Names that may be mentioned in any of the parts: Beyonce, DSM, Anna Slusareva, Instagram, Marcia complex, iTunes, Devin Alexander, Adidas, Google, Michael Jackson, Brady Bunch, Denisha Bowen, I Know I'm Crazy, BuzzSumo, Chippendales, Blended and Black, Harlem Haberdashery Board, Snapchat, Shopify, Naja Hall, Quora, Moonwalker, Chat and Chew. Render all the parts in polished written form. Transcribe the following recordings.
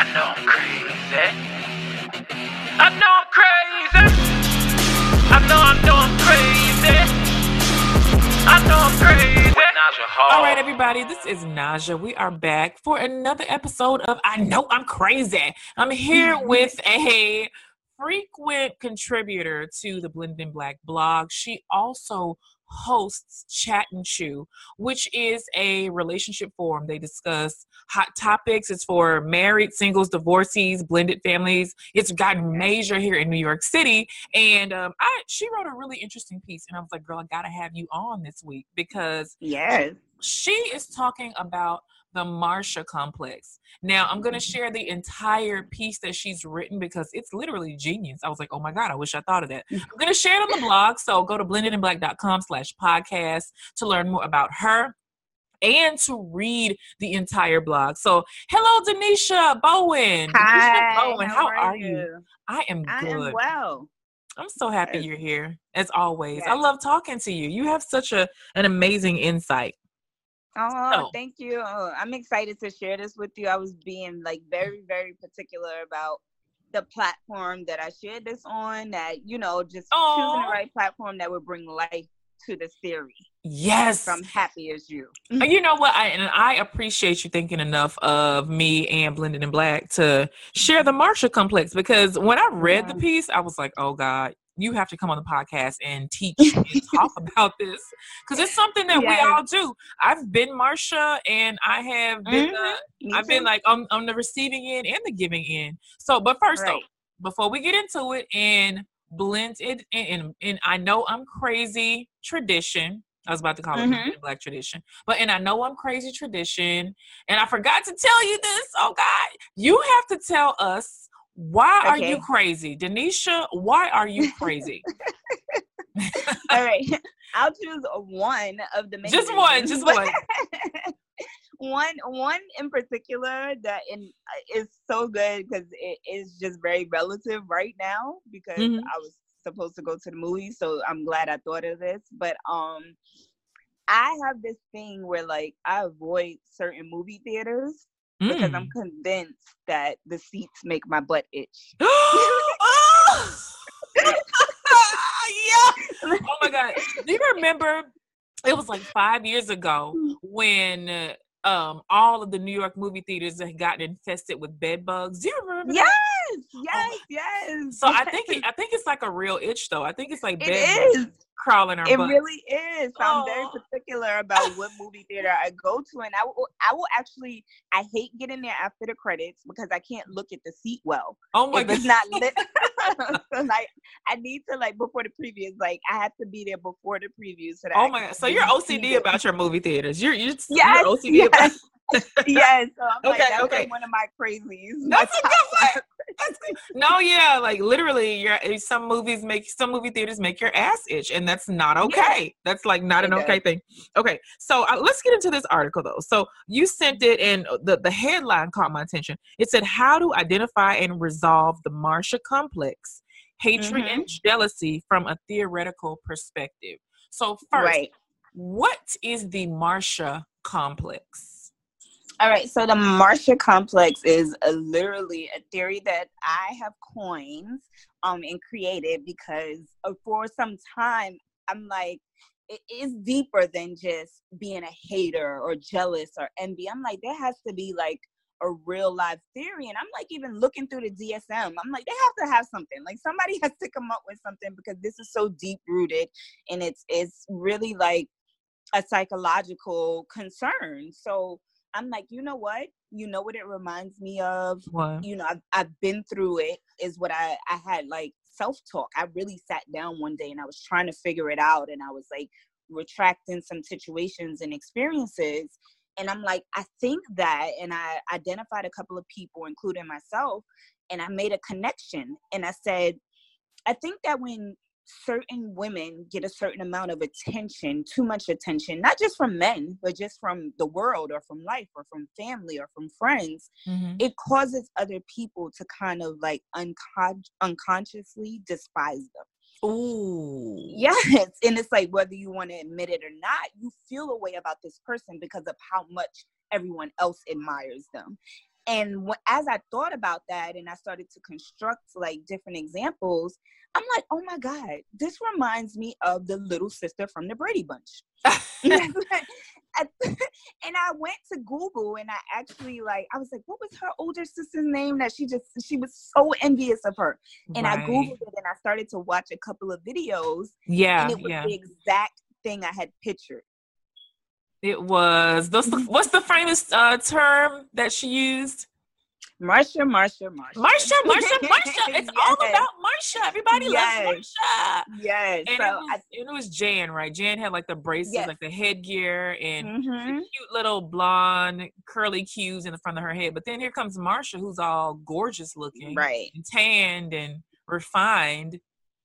I know I'm crazy. I know I'm crazy. I know I'm crazy. I know I'm crazy. With Naja Hall. All right, everybody, this is Naja. We are back for another episode of I Know I'm Crazy. I'm here with a frequent contributor to the Blended and Black blog. She also hosts Chat and Chew, which is a relationship forum. They discuss hot topics. It's for married, singles, divorcees, blended families. It's gotten major here in New York City. And she wrote a really interesting piece. And I was like, girl, I got to have you on this week because she is talking about the Marcia complex. Now, I'm going to share the entire piece that she's written because it's literally genius. I was like, oh my God, I wish I thought of that. I'm going to share it on the blog. So go to blendedandblack.com/podcast to learn more about her and to read the entire blog. So hello, Denisha Bowen. Hi. Denisha Bowen, how are you? I am good. I am well. I'm so happy you're here, as always. Yes. I love talking to you. You have such an amazing insight. Oh, thank you. I'm excited to share this with you. I was being very, very particular about the platform that I shared this on, that, just choosing the right platform that would bring life to this theory. Yes. I'm happy as you. You know what? I appreciate you thinking enough of me and Blended in Black to share the Marcia complex, because when I read the piece, I was like, oh God, you have to come on the podcast and teach and talk about this, because it's something that we all do. I've been Marcia, and I have been, I've been on the receiving end and the giving end. So, but first though, before we get into it and blend it in I Know I'm Crazy tradition, I was about to call it Black tradition, but in I Know I'm Crazy tradition, and I forgot to tell you this. Oh God, you have to tell us, why are you crazy? Denisha, why are you crazy? All right. I'll choose one of the main reasons. Just one. One in particular that is so good because it is just very relative right now, because I was supposed to go to the movies, so I'm glad I thought of this. But I have this thing where I avoid certain movie theaters because I'm convinced that the seats make my butt itch. Oh my God. Do you remember it was 5 years ago when all of the New York movie theaters had gotten infested with bed bugs? Do you remember that? Yes. So I think it's a real itch though. I think it's bed bugs crawling our butts. It really is. So I'm very particular about what movie theater I go to, and I will actually, I hate getting there after the credits because I can't look at the seat well. Oh my God. It's not lit. So I need to before the previews, I have to be there before the previews. So that So you're OCD about your movie theaters. You're OCD about so I'm that's one of my crazies. That's a good one. Literally, some movie theaters make your ass itch, and that's not okay. That's not an okay thing. Okay, so let's get into this article though. So you sent it, and the headline caught my attention. It said, "How to identify and resolve the Marcia complex, hatred and jealousy from a theoretical perspective." So first, what is the Marcia complex? All right, so the Marcia complex is literally a theory that I have coined and created because for some time, I'm it is deeper than just being a hater or jealous or envy. I'm there has to be a real live theory. And I'm even looking through the DSM. I'm they have to have something. Somebody has to come up with something because this is so deep rooted, and it's really a psychological concern. So I'm you know what? You know what it reminds me of? What? I've been through it, is what I had self-talk. I really sat down one day and I was trying to figure it out. And I was retracting some situations and experiences. And I'm I think that, and I identified a couple of people, including myself, and I made a connection. And I said, I think that when certain women get a certain amount of attention, too much attention, not just from men, but just from the world or from life or from family or from friends, it causes other people to kind of unconsciously despise them. Ooh. Yes. And it's whether you want to admit it or not, you feel a way about this person because of how much everyone else admires them. And as I thought about that and I started to construct like different examples, I'm like, oh my God, this reminds me of the little sister from the Brady Bunch. And I went to Google and I actually I was like, what was her older sister's name that she was so envious of her? And right. I Googled it and I started to watch a couple of videos. Yeah. And it was the exact thing I had pictured. It was. What's the famous term that she used? Marcia. It's yes. all about Marcia. Everybody yes. loves Marcia. Yes. And, so it was Jan, right? Jan had like the braces, yes. like the headgear, and the cute little blonde curly cues in the front of her head. But then here comes Marcia, who's all gorgeous looking, right? And tanned and refined,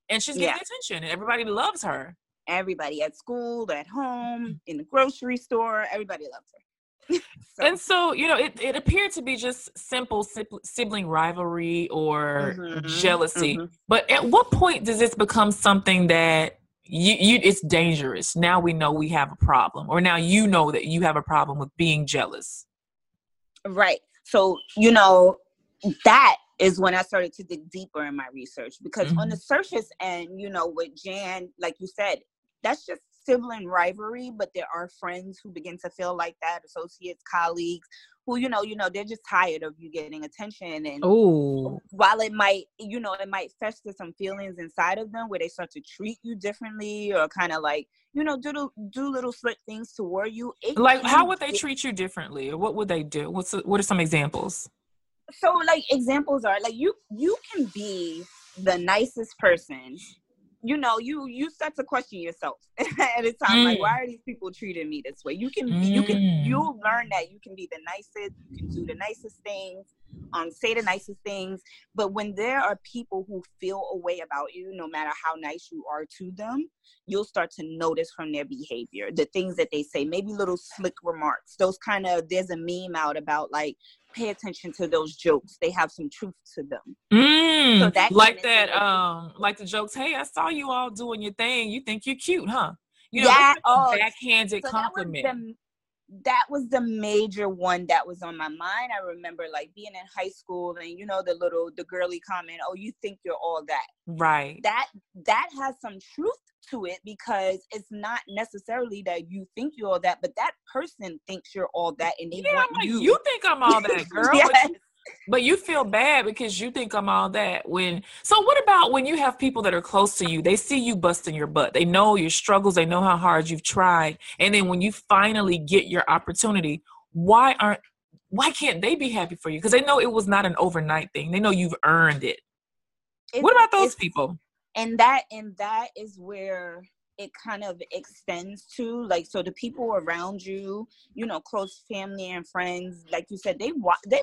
and she's getting attention, and everybody loves her. Everybody at school, at home, in the grocery store, everybody loves her. And so, it appeared to be just simple sibling rivalry or jealousy. Mm-hmm. But at what point does this become something that it's dangerous? Now we know we have a problem, or now you know that you have a problem with being jealous. Right. So, that is when I started to dig deeper in my research, because on the surface end, with Jan, like you said, that's just sibling rivalry, but there are friends who begin to feel like that, associates, colleagues, who, they're just tired of you getting attention. And while it might, it might fester some feelings inside of them where they start to treat you differently or kind of do little slick things toward you. How would they treat you differently? Or what would they do? What are some examples? So, examples are, you can be the nicest person. You start to question yourself at a time. Why are these people treating me this way? You'll learn that you can be the nicest, you can do the nicest things, say the nicest things. But when there are people who feel a way about you, no matter how nice you are to them, you'll start to notice from their behavior, the things that they say, maybe little slick remarks, those kind of, there's a meme out about pay attention to those jokes. They have some truth to them. So that the jokes, hey, I saw you all doing your thing. You think you're cute, huh? Backhanded compliment. That was the major one that was on my mind. I remember being in high school and the girly comment, oh, you think you're all that. Right. That has some truth to it, because it's not necessarily that you think you're all that, but that person thinks you're all that, and they want you. You think I'm all that, girl. Yes. But you feel bad because you think I'm all that. So what about when you have people that are close to you? They see you busting your butt. They know your struggles. They know how hard you've tried. And then when you finally get your opportunity, why can't they be happy for you? Because they know it was not an overnight thing. They know you've earned it. What about those people? And that is where it kind of extends to, so the people around you, close family and friends, like you said, they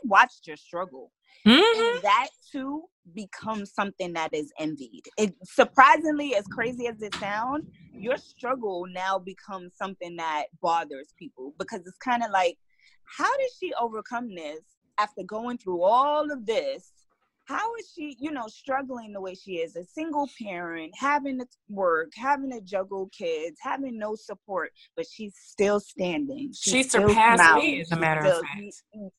watched your struggle. And that too becomes something that is envied. It, surprisingly, as crazy as it sounds, your struggle now becomes something that bothers people, because it's kind of how did she overcome this after going through all of this? How is she, struggling the way she is, a single parent, having to work, having to juggle kids, having no support, but she's still standing. She surpassed me, as a matter of fact.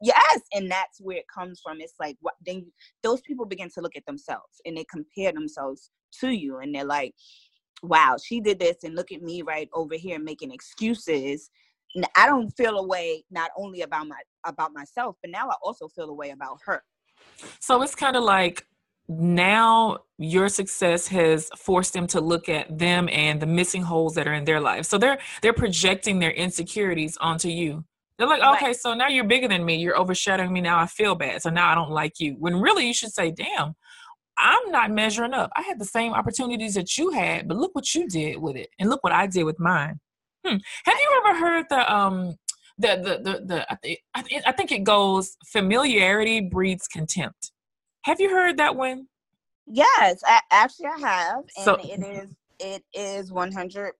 Yes, and that's where it comes from. It's then those people begin to look at themselves, and they compare themselves to you, and they're like, wow, she did this, and look at me right over here making excuses. And I don't feel a way not only about myself, but now I also feel a way about her. So it's kind of now your success has forced them to look at them and the missing holes that are in their life. So they're projecting their insecurities onto you. They're like, okay, right. So now you're bigger than me. You're overshadowing me. Now I feel bad. So now I don't like you. When really you should say, damn, I'm not measuring up. I had the same opportunities that you had, but look what you did with it. And look what I did with mine. Have you ever heard I think it goes, familiarity breeds contempt. Have you heard that one? Yes, I have, and so, it is 100%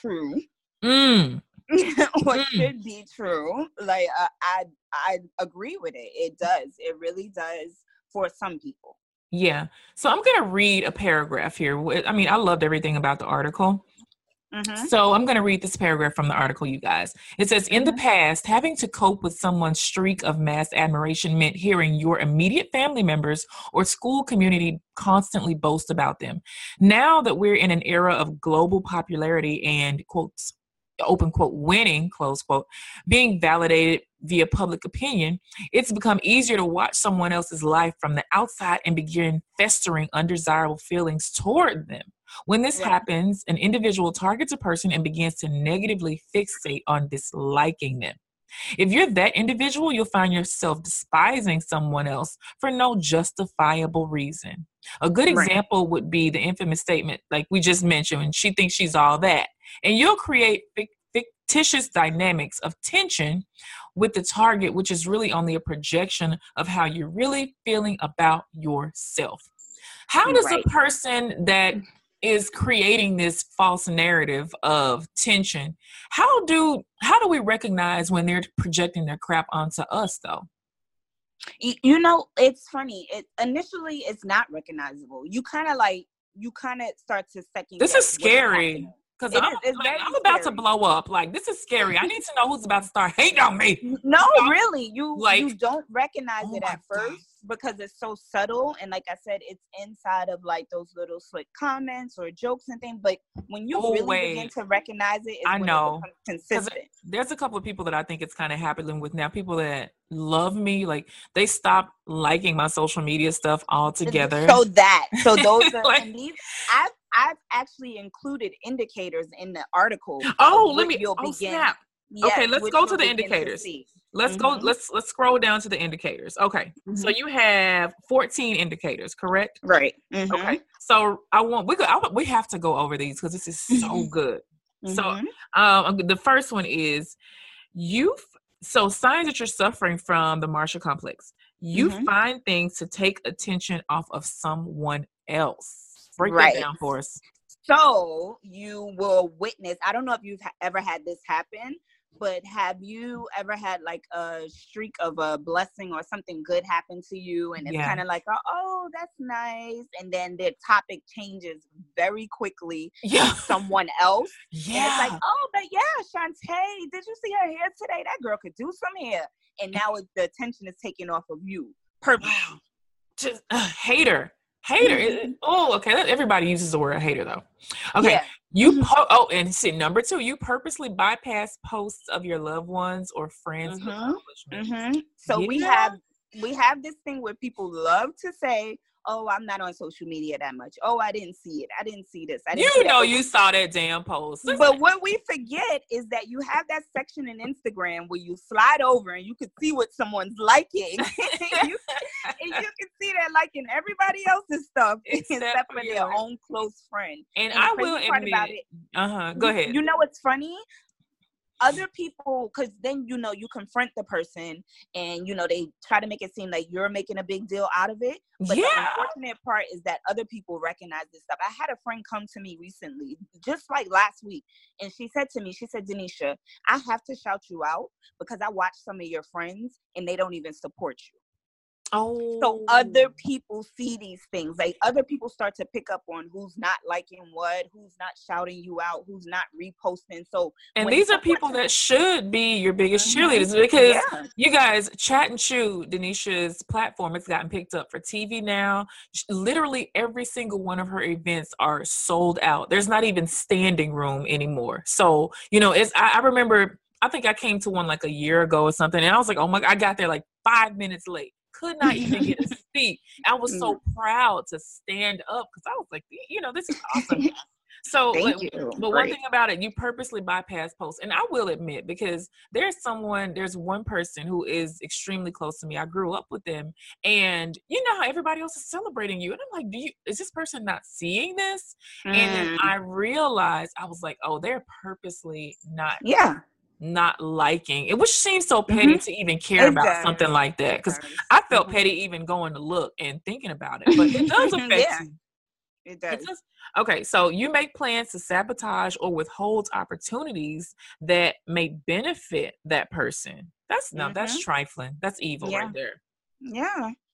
true. Or should be true. I agree with it. It does. It really does for some people. Yeah. So I'm gonna read a paragraph here. I mean, I loved everything about the article. Mm-hmm. So I'm going to read this paragraph from the article, you guys. It says, in the past, having to cope with someone's streak of mass admiration meant hearing your immediate family members or school community constantly boast about them. Now that we're in an era of global popularity and, quotes, open quote, winning, close quote, being validated via public opinion, it's become easier to watch someone else's life from the outside and begin festering undesirable feelings toward them. When this happens, an individual targets a person and begins to negatively fixate on disliking them. If you're that individual, you'll find yourself despising someone else for no justifiable reason. A good example would be the infamous statement, like we just mentioned, she thinks she's all that. And you'll create fictitious dynamics of tension with the target, which is really only a projection of how you're really feeling about yourself. How does a person that is creating this false narrative of tension, how do we recognize when they're projecting their crap onto us, though? You know, it's funny. Initially, it's not recognizable. You kind of start to second. This is scary. Because I'm about to blow up. Like, this is scary. I need to know who's about to start hating on me. No, really. You don't recognize it at first because it's so subtle. And like I said, it's inside of like those little slick comments or jokes and things. But when you begin to recognize it, it's when it becomes consistent. There's a couple of people that I think it's kind of happening with now. People that love me, like they stop liking my social media stuff altogether. So those are like, I've actually included indicators in the article. Oh, let me. Oh, snap. Yeah, okay, let's go to the indicators. Let's go. Let's scroll down to the indicators. Okay, so you have 14 indicators, correct? Right. Mm-hmm. Okay. So we have to go over these because this is so good. So the first one is so signs that you're suffering from the Marcia complex. You find things to take attention off of someone else. Break that down for us. So you will witness, I don't know if you've ever had this happen, but have you ever had like a streak of a blessing or something good happen to you? And it's kind of like, oh, that's nice. And then the topic changes very quickly to someone else. Yeah. And it's like, oh, but yeah, Shantae, did you see her hair today? That girl could do some hair. And now the attention is taken off of you. Perfect. Wow. Just a hater. Hater. Mm-hmm. Oh, okay. Everybody uses the word hater, though. Okay. Yeah. And see, number two, you purposely bypass posts of your loved ones or friends. So we have this thing where people love to say, oh, I'm not on social media that much. Oh, I didn't see it. I didn't see this. You saw that damn post. But what we forget is that you have that section in Instagram where you slide over and you can see what someone's liking. And you can see that liking everybody else's stuff except for their own close friend. And I will admit about it. Go ahead. You know what's funny? Other people, because then, you know, you confront the person and, you know, they try to make it seem like you're making a big deal out of it. But the unfortunate part is that other people recognize this stuff. I had a friend come to me recently, just like last week. And she said to me, Denisha, I have to shout you out because I watch some of your friends and they don't even support you. Oh, so other people see these things. Like other people start to pick up on who's not liking what, who's not shouting you out, who's not reposting. And these are people that should be your biggest cheerleaders because you guys, Chat and Chew, Denisha's platform, it's gotten picked up for TV now. Literally every single one of her events are sold out. There's not even standing room anymore. So, you know, I remember, I think I came to one like a year ago or something, and I was like, oh my God, I got there like 5 minutes late. Could not even get a seat. I was so proud to stand up because I was like, you know, this is awesome. So, but one thing about it, you purposely bypass posts. And I will admit, because there's one person who is extremely close to me. I grew up with them. And you know how everybody else is celebrating you. And I'm like, is this person not seeing this? And then I realized, I was like, oh, they're purposely not. Yeah. Not liking it, which seems so petty to even care about something like that, because I felt petty even going to look and thinking about it, but it does affect you. It does. Okay, so you make plans to sabotage or withhold opportunities that may benefit that person. That's trifling. That's evil right there.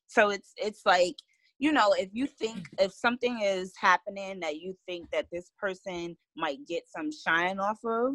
So it's like, you know, if you think, if something is happening that you think that this person might get some shine off of,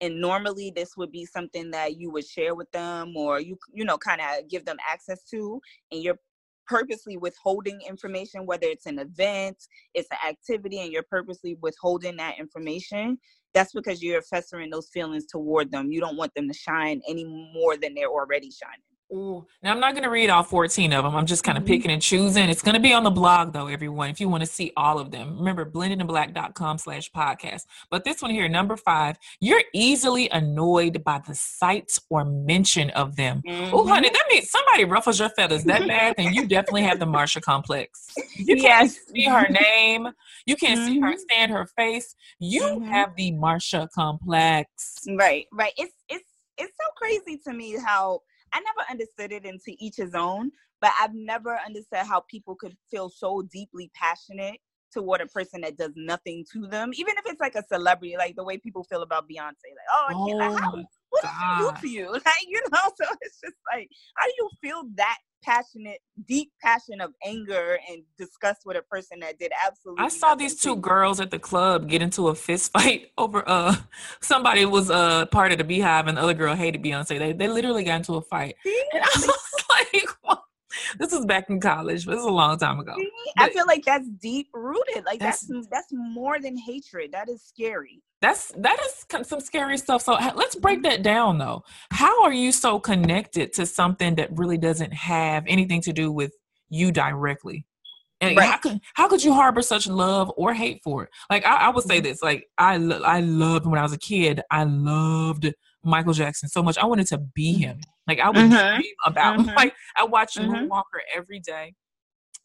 and normally this would be something that you would share with them, or you know, kind of give them access to, and you're purposely withholding information, whether it's an event, it's an activity, and you're purposely withholding that information, that's because you're festering those feelings toward them. You don't want them to shine any more than they're already shining. Ooh. Now, I'm not going to read all 14 of them. I'm just kind of picking and choosing. It's going to be on the blog, though, everyone, if you want to see all of them. Remember, blendedandblack.com/podcast. But this one here, number 5, you're easily annoyed by the sight or mention of them. Mm-hmm. Oh, honey, that means somebody ruffles your feathers that bad, and you definitely have the Marcia complex. You can't see her name. You can't see her, stand her face. You have the Marcia complex. Right, right. It's so crazy to me how... I never understood it, into each his own, but I've never understood how people could feel so deeply passionate toward a person that does nothing to them, even if it's like a celebrity, like the way people feel about Beyonce. Like, what did she do to you? Like, you know, so it's just like, how do you feel that passionate, deep passion of anger and disgust with a person that did absolutely I saw these two girls at the club get into a fist fight over somebody was part of the Beehive, and the other girl hated Beyonce. They literally got into a fight. See? And I was like, what? This was back in college, but it was a long time ago. See? I feel like that's deep rooted. Like that's more than hatred. That is scary. That is some scary stuff. So let's break that down, though. How are you so connected to something that really doesn't have anything to do with you directly? And right. How could you harbor such love or hate for it? Like, I would say this, like, I loved, when I was a kid, I loved Michael Jackson so much. I wanted to be him. Like, I would dream about him. Like, I watched Moonwalker every day.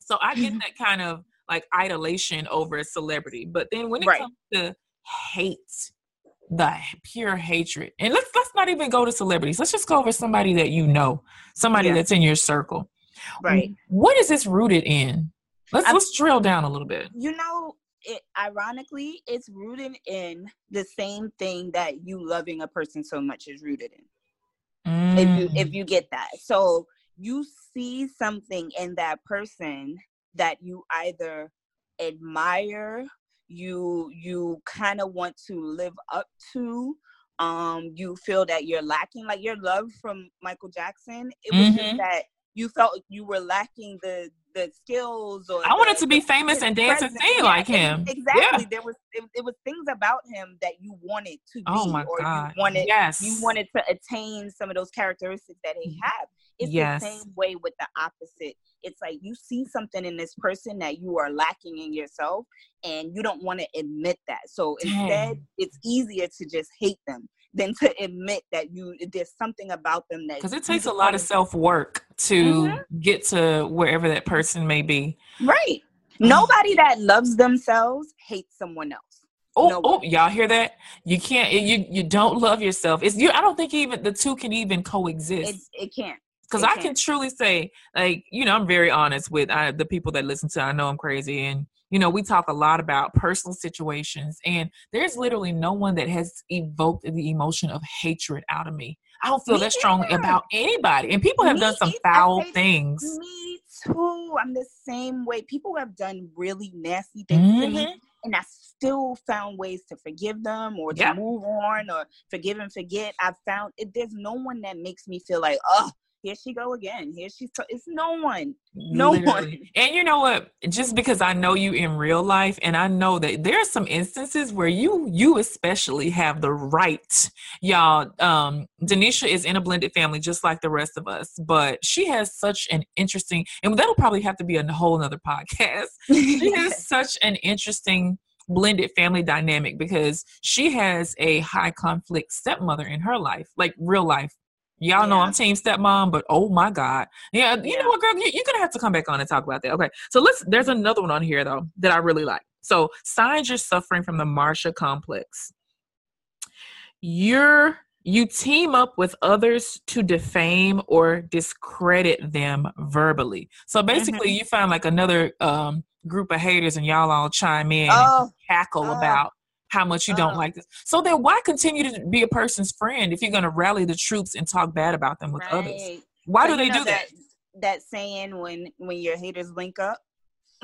So I get that kind of, like, idolation over a celebrity. But then when it comes to hate, the pure hatred, and let's not even go to celebrities, let's just go over somebody that you know, somebody that's in your circle, right? What is this rooted in? Let's drill down a little bit. You know, it ironically, it's rooted in the same thing that you loving a person so much is rooted in. If you get that, so you see something in that person that you either admire, you kind of want to live up to, you feel that you're lacking, like your love from Michael Jackson, it was just that you felt you were lacking the skills, or I wanted to be famous and dance and sing like him. Exactly. There was it was things about him that you wanted to be, you wanted to attain some of those characteristics that he had. It's the same way with the opposite. It's like you see something in this person that you are lacking in yourself, and you don't want to admit that. So instead, it's easier to just hate them than to admit that there's something about them that... Because it takes a lot of self-work to get to wherever that person may be. Right. Nobody that loves themselves hates someone else. Oh, y'all hear that? You can't... You don't love yourself. I don't think even the two can even coexist. It can't. Because I can truly say, like, you know, I'm very honest with the people that listen to I Know I'm Crazy. And, you know, we talk a lot about personal situations. And there's literally no one that has evoked the emotion of hatred out of me. I don't feel that strong about anybody. And people have done some foul things. Me too. I'm the same way. People have done really nasty things to me. And I still found ways to forgive them, or to move on, or forgive and forget. I've found it. There's no one that makes me feel like, oh, here she go again. It's no one. And you know what? Just because I know you in real life, and I know that there are some instances where you especially have the right, y'all. Denisha is in a blended family, just like the rest of us, but she has such an interesting, and that'll probably have to be a whole nother podcast. She has such an interesting blended family dynamic, because she has a high conflict stepmother in her life, like real life. Y'all know I'm team stepmom, but oh my God. Yeah, you know what, girl? You're going to have to come back on and talk about that. Okay, so there's another one on here, though, that I really like. So, signs you're suffering from the Marcia complex. You team up with others to defame or discredit them verbally. So, basically, you find, like, another group of haters, and y'all all chime in and cackle about how much you don't like this. So then why continue to be a person's friend if you're going to rally the troops and talk bad about them with others? Why do they do that? That saying, when your haters link up,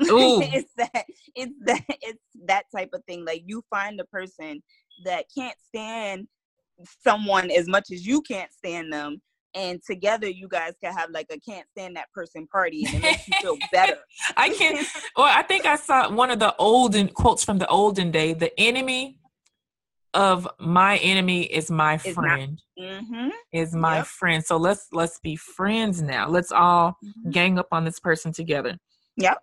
It's that type of thing. Like, you find a person that can't stand someone as much as you can't stand them, and together you guys can have like a can't stand that person party, and it makes you feel better. I can't. Or I think I saw one of the olden quotes from the olden day: "The enemy of my enemy is my friend." Is my friend. So let's be friends now. Let's all gang up on this person together. Yep.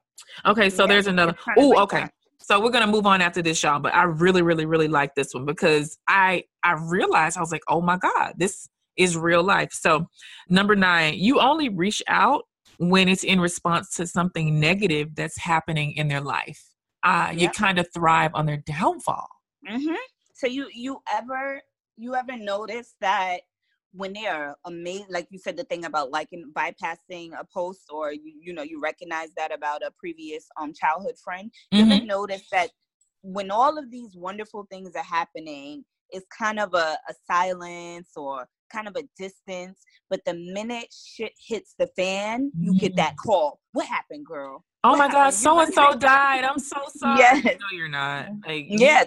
Okay. So there's another. Oh, okay. That. So we're going to move on after this, y'all. But I really, really, really like this one because I realized I was like, oh my God, this is real life. So 9, you only reach out when it's in response to something negative that's happening in their life. You kind of thrive on their downfall. Mm-hmm. So you ever notice that when they are amazing, like you said, the thing about liking, bypassing a post, or you recognize that about a previous childhood friend, you ever notice that when all of these wonderful things are happening, it's kind of a silence or kind of a distance, but the minute shit hits the fan, you get that call. What happened, girl? Oh my God, so-and-so died. I'm so sorry. Yes. No, you're not. Like, yeah.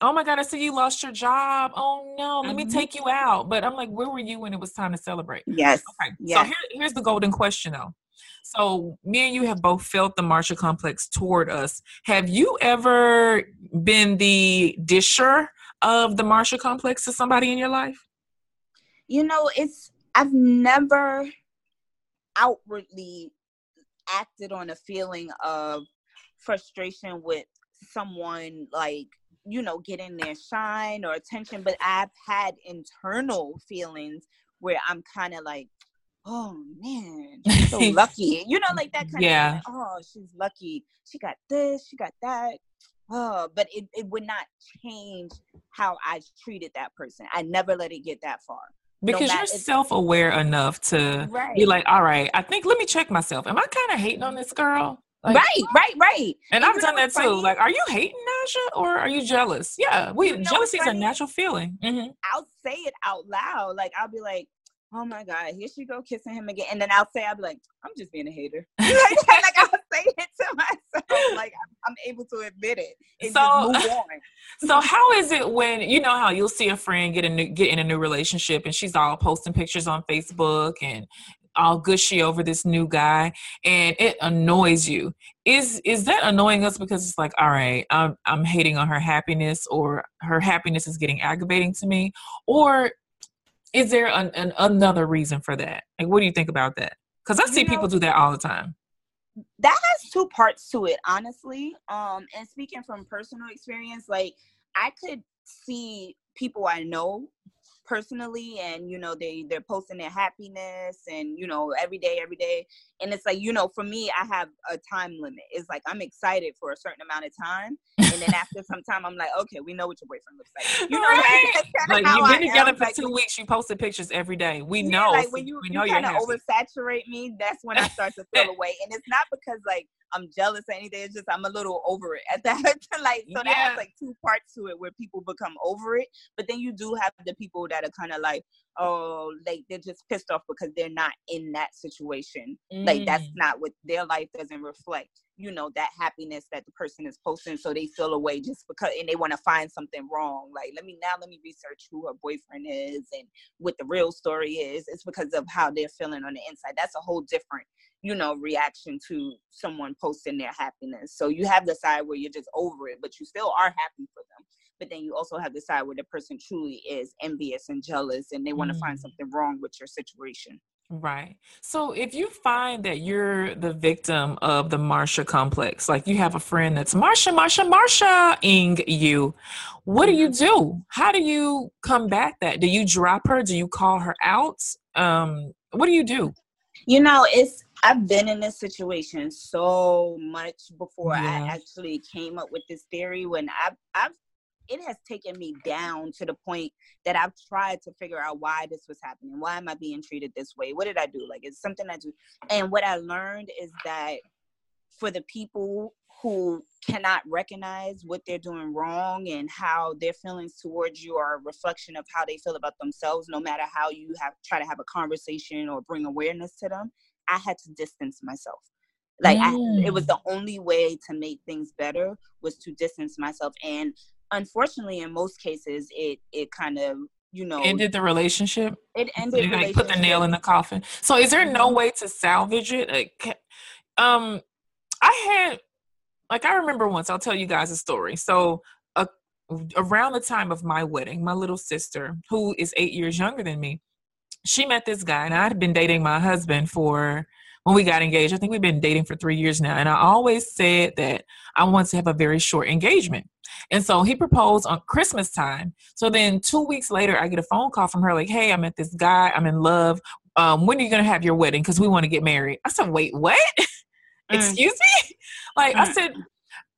Oh my God, I see you lost your job. Oh no, let me take you out. But I'm like, where were you when it was time to celebrate? Yes. Okay. Yes. So here's the golden question though. So me and you have both felt the Marcia complex toward us. Have you ever been the disher of the Marcia complex to somebody in your life? You know, I've never outwardly acted on a feeling of frustration with someone like, getting their shine or attention, but I've had internal feelings where I'm kind of like, oh man, she's so lucky. Like that kind of thing. Like, oh, she's lucky. She got this, she got that. Oh, but it would not change how I treated that person. I never let it get that far. Because you're self-aware enough to be like, all right, I think, let me check myself. Am I kind of hating on this girl? Like, right. And I've done that too. Funny? Like, are you hating, Naja, or are you jealous? Yeah, jealousy is a natural feeling. Mm-hmm. I'll say it out loud. Like, I'll be like, oh my God, here she go kissing him again. And then I'll be like, I'm just being a hater. Like, I'll say it to myself. Like, I'm able to admit it and just move on. So how is it when, how you'll see a friend get in a new relationship and she's all posting pictures on Facebook and all gushy over this new guy, and it annoys you. Is that annoying us because it's like, all right, I'm hating on her happiness, or her happiness is getting aggravating to me? Or is there another reason for that? Like, what do you think about that? Because I see people do that all the time. That has two parts to it, honestly. And speaking from personal experience, like, I could see people I know personally, and they're posting their happiness, and every day, and it's like, for me, I have a time limit. It's like, I'm excited for a certain amount of time, and then after some time I'm like, okay, we know what your boyfriend looks like, right? Like, you've been together for 2 weeks, you posted pictures every day, we know, like, when you kind of oversaturate me, that's when I start to feel away. And it's not because like I'm jealous or anything, it's just I'm a little over it at that. Like, so that has like two parts to it where people become over it, but then you do have the people that are kind of like, oh, like they're just pissed off because they're not in that situation. Like, that's not what their life doesn't reflect, that happiness that the person is posting, so they feel away just because, and they want to find something wrong. Like, let me research who her boyfriend is and what the real story is. It's because of how they're feeling on the inside. That's a whole different reaction to someone posting their happiness. So you have the side where you're just over it, but you still are happy for them. But then you also have the side where the person truly is envious and jealous, and they want to find something wrong with your situation. Right. So if you find that you're the victim of the Marcia complex, like you have a friend that's Marcia-ing you, what do you do? How do you combat that? Do you drop her? Do you call her out? What do you do? I've been in this situation so much before I actually came up with this theory. When it has taken me down to the point that I've tried to figure out why this was happening. Why am I being treated this way? What did I do? Like, it's something I do. And what I learned is that for the people who cannot recognize what they're doing wrong and how their feelings towards you are a reflection of how they feel about themselves, no matter how you try to have a conversation or bring awareness to them, I had to distance myself. Like, it was the only way to make things better was to distance myself. And unfortunately, in most cases, it kind of, you know, ended the relationship. It ended the relationship. Put the nail in the coffin. So is there no way to salvage it? Like, I remember once, I'll tell you guys a story. So around the time of my wedding, my little sister, who is 8 years younger than me, she met this guy, and I had been dating my husband for, when we got engaged, I think we've been dating for 3 years now. And I always said that I want to have a very short engagement. And so he proposed on Christmas time. So then 2 weeks later, I get a phone call from her like, hey, I met this guy. I'm in love. When are you going to have your wedding? Because we want to get married. I said, wait, what? Excuse me? Like,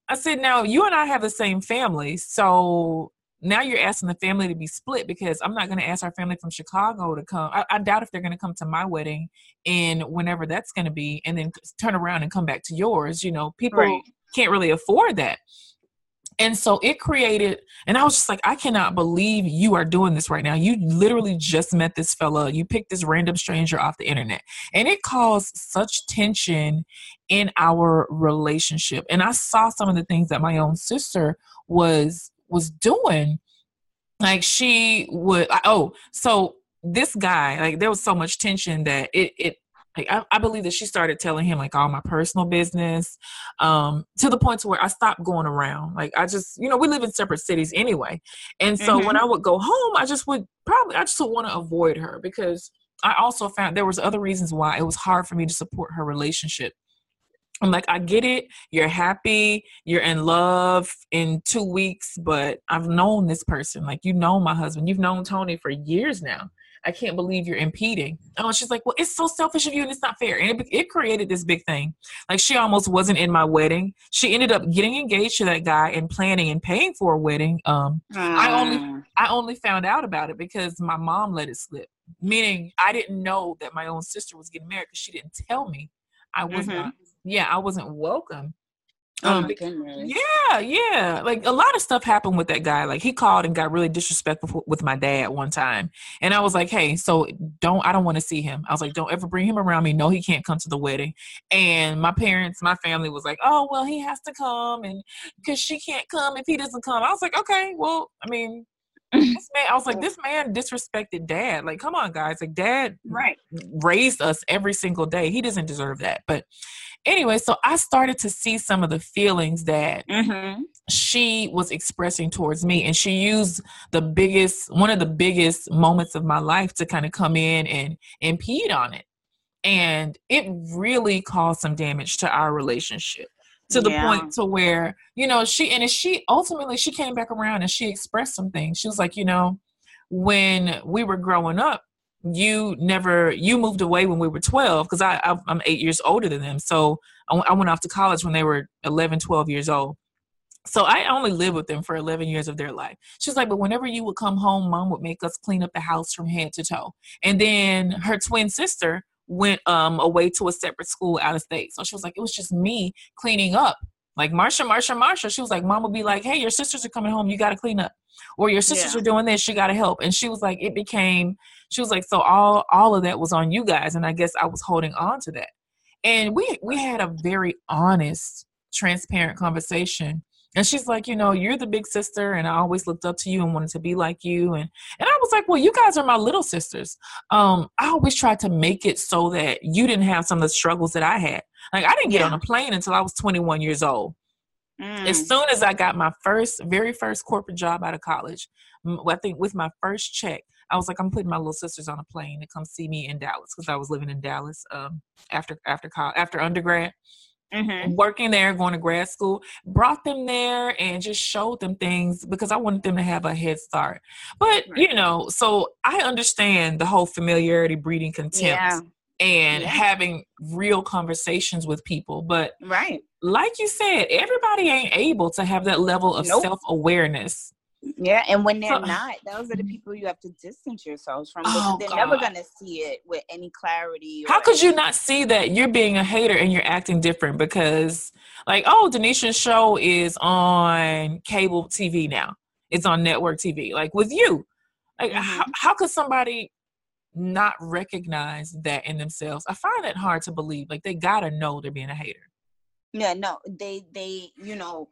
I said, now you and I have the same family. So now you're asking the family to be split, because I'm not going to ask our family from Chicago to come. I doubt if they're going to come to my wedding and whenever that's going to be, and then turn around and come back to yours. You know, people can't really afford that. And so it created, and I was just like, I cannot believe you are doing this right now. You literally just met this fella. You picked this random stranger off the internet. And it caused such tension in our relationship. And I saw some of the things that my own sister was doing. Like, she would, so this guy, like, there was so much tension that it like, I believe that she started telling him, like, all my personal business, to the point to where I stopped going around. Like, I just, you know, we live in separate cities anyway. And so when I would go home, I just would want to avoid her, because I also found there was other reasons why it was hard for me to support her relationship. I'm like, I get it. You're happy. You're in love in 2 weeks, but I've known this person. Like, you know, my husband, you've known Tony for years now. I can't believe you're impeding. Oh, she's like, well, it's so selfish of you and it's not fair. And it created this big thing. Like, she almost wasn't in my wedding. She ended up getting engaged to that guy and planning and paying for a wedding. I only found out about it because my mom let it slip. Meaning, I didn't know that my own sister was getting married because she didn't tell me. I was not. Yeah, I wasn't welcome. Oh my goodness. Yeah. Like, a lot of stuff happened with that guy. Like, he called and got really disrespectful with my dad one time. And I was like, hey, so I don't want to see him. I was like, don't ever bring him around me. No, he can't come to the wedding. And my family was like, oh, well, he has to come, and because she can't come if he doesn't come. I was like, okay, well, I mean, this man disrespected dad. Like, come on, guys. Like, dad raised us every single day. He doesn't deserve that. But anyway, so I started to see some of the feelings that she was expressing towards me. And she used one of the biggest moments of my life to kind of come in and impede on it. And it really caused some damage to our relationship. To the point to where, you know, she ultimately came back around and she expressed some things. She was like, you know, when we were growing up, you moved away when we were 12, because I'm 8 years older than them. So I went off to college when they were 11, 12 years old. So I only lived with them for 11 years of their life. She's like, but whenever you would come home, Mom would make us clean up the house from head to toe. And then her twin sister went away to a separate school out of state. So she was like, it was just me cleaning up. Like, Marcia. She was like, Mom would be like, hey, your sisters are coming home. You got to clean up. Or your sisters are doing this. You got to help. And she was like, she was like, so all of that was on you guys. And I guess I was holding on to that. And we had a very honest, transparent conversation. And she's like, you know, you're the big sister, and I always looked up to you and wanted to be like you. And I was like, well, you guys are my little sisters. I always tried to make it so that you didn't have some of the struggles that I had. Like, I didn't get on a plane until I was 21 years old. As soon as I got my very first corporate job out of college, I think with my first check, I was like, I'm putting my little sisters on a plane to come see me in Dallas, because I was living in Dallas after undergrad. Working there, going to grad school, brought them there and just showed them things because I wanted them to have a head start. But, you know, so I understand the whole familiarity breeding contempt and having real conversations with people. But like you said, everybody ain't able to have that level of self-awareness. Yeah, and when they're not, those are the people you have to distance yourselves from. They're never going to see it with any clarity. How could you not see that you're being a hater and you're acting different? Because, like, Denisha's show is on cable TV now. It's on network TV. Like, with you. Like, how could somebody not recognize that in themselves. I find it hard to believe. Like, they gotta know they're being a hater. Yeah, no, they you know,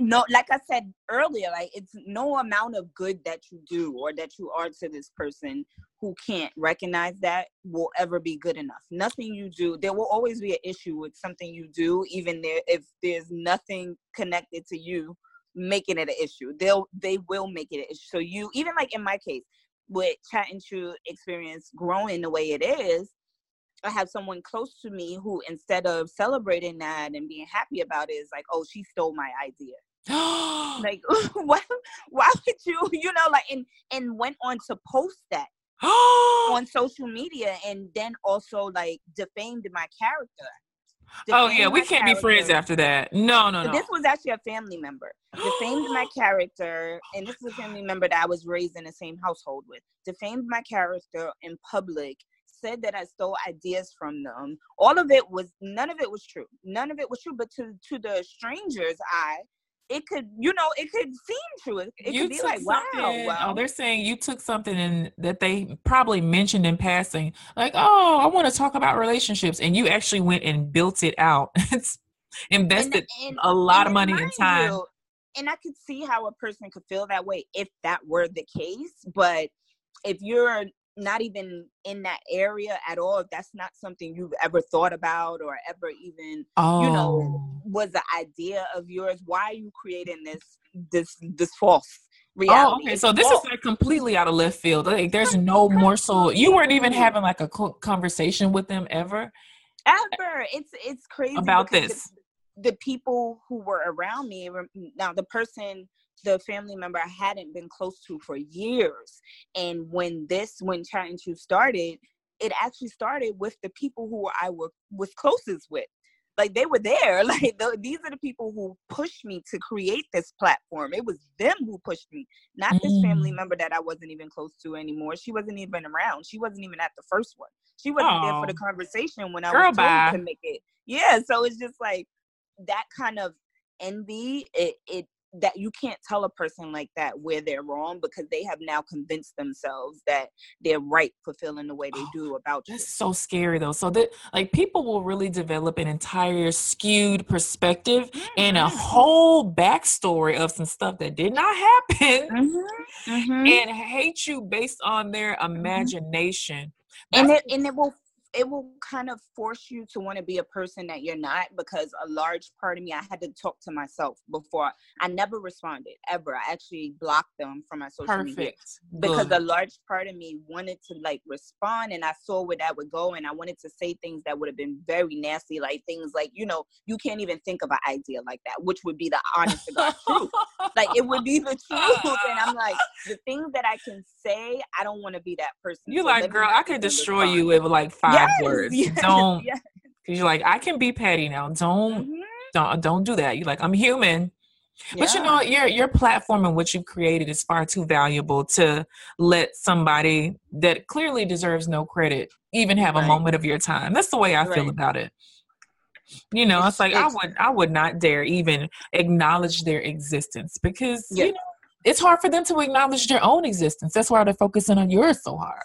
no, like I said earlier, like, it's no amount of good that you do or that you are to this person who can't recognize that will ever be good enough. Nothing you do, there will always be an issue with something you do, even there, if there's nothing connected to you making it an issue. They will make it an issue. So you, even like in my case, with Chat and Chew experience growing the way it is, I have someone close to me who, instead of celebrating that and being happy about it, is like, oh, she stole my idea. Like, why would you, you know, like, and went on to post that on social media, and then also, like, defamed my character. Oh, yeah, we can't be friends after that. No. This was actually a family member. Defamed my character, and this is a family member that I was raised in the same household with. Defamed my character in public, said that I stole ideas from them. None of it was true. None of it was true, but to the stranger's eye, it could, you know, it could seem true. It could be like, wow. Oh, they're saying you took something in, that they probably mentioned in passing. Like, oh, I want to talk about relationships. And you actually went and built it out. It's invested a lot of money and time. And I could see how a person could feel that way if that were the case. But if you're not even in that area at all, if that's not something you've ever thought about or ever even, you know, was the idea of yours, why are you creating this false reality? Oh, okay. So this is like completely out of left field. Like, there's no morsel. You weren't even having like a conversation with them ever. It's crazy about this. The people who were around me, now the family member I hadn't been close to for years. And when Chat and Chew started, it actually started with the people who I was closest with. Like, they were there. Like, these are the people who pushed me to create this platform. It was them who pushed me, not this family member that I wasn't even close to anymore. She wasn't even around. She wasn't even at the first one. She wasn't there for the conversation when I was told to make it. Yeah, so it's just like that kind of envy. It that you can't tell a person like that where they're wrong, because they have now convinced themselves that they're right for feeling the way they do about you. That's so scary though. So that, like, people will really develop an entire skewed perspective and a whole backstory of some stuff that did not happen and hate you based on their imagination. It will kind of force you to want to be a person that you're not, because a large part of me, I had to talk to myself before. I never responded ever. I actually blocked them from my social media because a large part of me wanted to like respond, and I saw where that would go, and I wanted to say things that would have been very nasty, like things like, you know, you can't even think of an idea like that, which would be the honest to God truth. Like, it would be the truth, and I'm like, the things that I can say, I don't want to be that person. You're so like, girl, I could destroy you with like 5 words. Yes, don't, because you're like, I can be petty now. Don't do that. You're like, I'm human. Yeah. But you know, your platform and what you've created is far too valuable to let somebody that clearly deserves no credit even have a moment of your time. That's the way I feel about it. You know, it's like I would not dare even acknowledge their existence, because you know, it's hard for them to acknowledge their own existence. That's why they're focusing on yours so hard.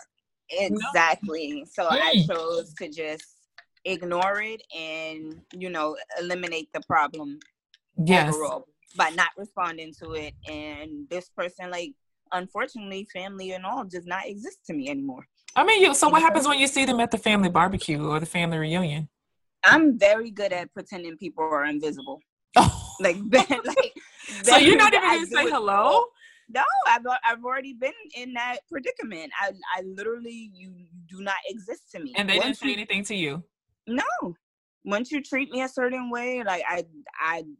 Exactly. So I chose to just ignore it and, you know, eliminate the problem overall by not responding to it. And this person, like, unfortunately, family and all does not exist to me anymore. I mean, so what happens when you see them at the family barbecue or the family reunion? I'm very good at pretending people are invisible. So you're not even going to say hello? No, I've already been in that predicament. I literally, you do not exist to me. And they didn't say anything to you? No. Once you treat me a certain way, like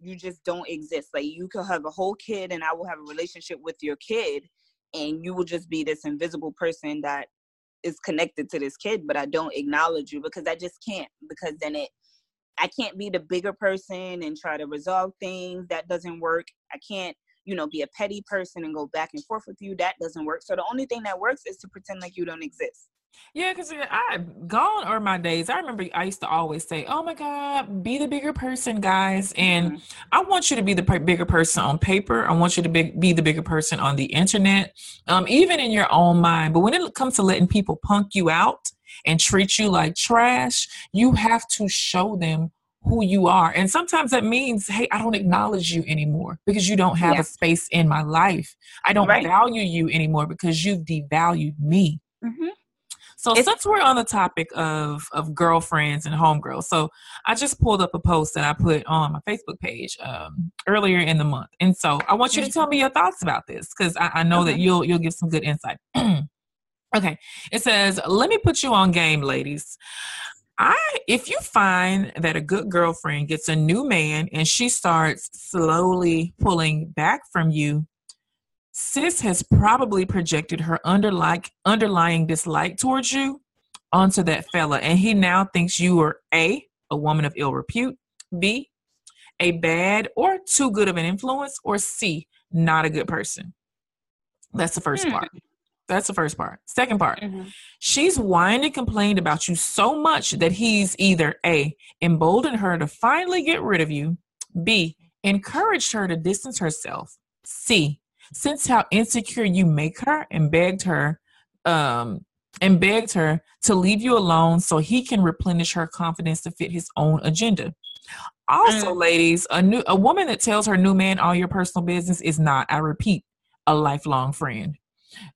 you just don't exist. Like, you could have a whole kid and I will have a relationship with your kid, and you will just be this invisible person that is connected to this kid, but I don't acknowledge you because I just can't, because then I can't be the bigger person and try to resolve things. That doesn't work. I can't, you know, be a petty person and go back and forth with you. That doesn't work. So the only thing that works is to pretend like you don't exist. Yeah, because gone are my days. I remember I used to always say, oh my God, be the bigger person, guys. And I want you to be the bigger person on paper. I want you to be the bigger person on the internet, even in your own mind. But when it comes to letting people punk you out and treat you like trash, you have to show them who you are. And sometimes that means, hey, I don't acknowledge you anymore because you don't have a space in my life. I don't value you anymore because you've devalued me. Mm-hmm. So since we're on the topic of girlfriends and homegirls, so I just pulled up a post that I put on my Facebook page earlier in the month. And so I want you to tell me your thoughts about this because I know that you'll give some good insight. Okay. It says, let me put you on game, ladies. If you find that a good girlfriend gets a new man and she starts slowly pulling back from you, sis has probably projected her underlying dislike towards you onto that fella. And he now thinks you are A, woman of ill repute, B, a bad or too good of an influence, or C, not a good person. That's the first part. Second part, she's whined and complained about you so much that he's either A, emboldened her to finally get rid of you, B, encouraged her to distance herself, C, since how insecure you make her and begged her to leave you alone so he can replenish her confidence to fit his own agenda. Also, ladies, a woman that tells her new man all your personal business is not, I repeat, a lifelong friend.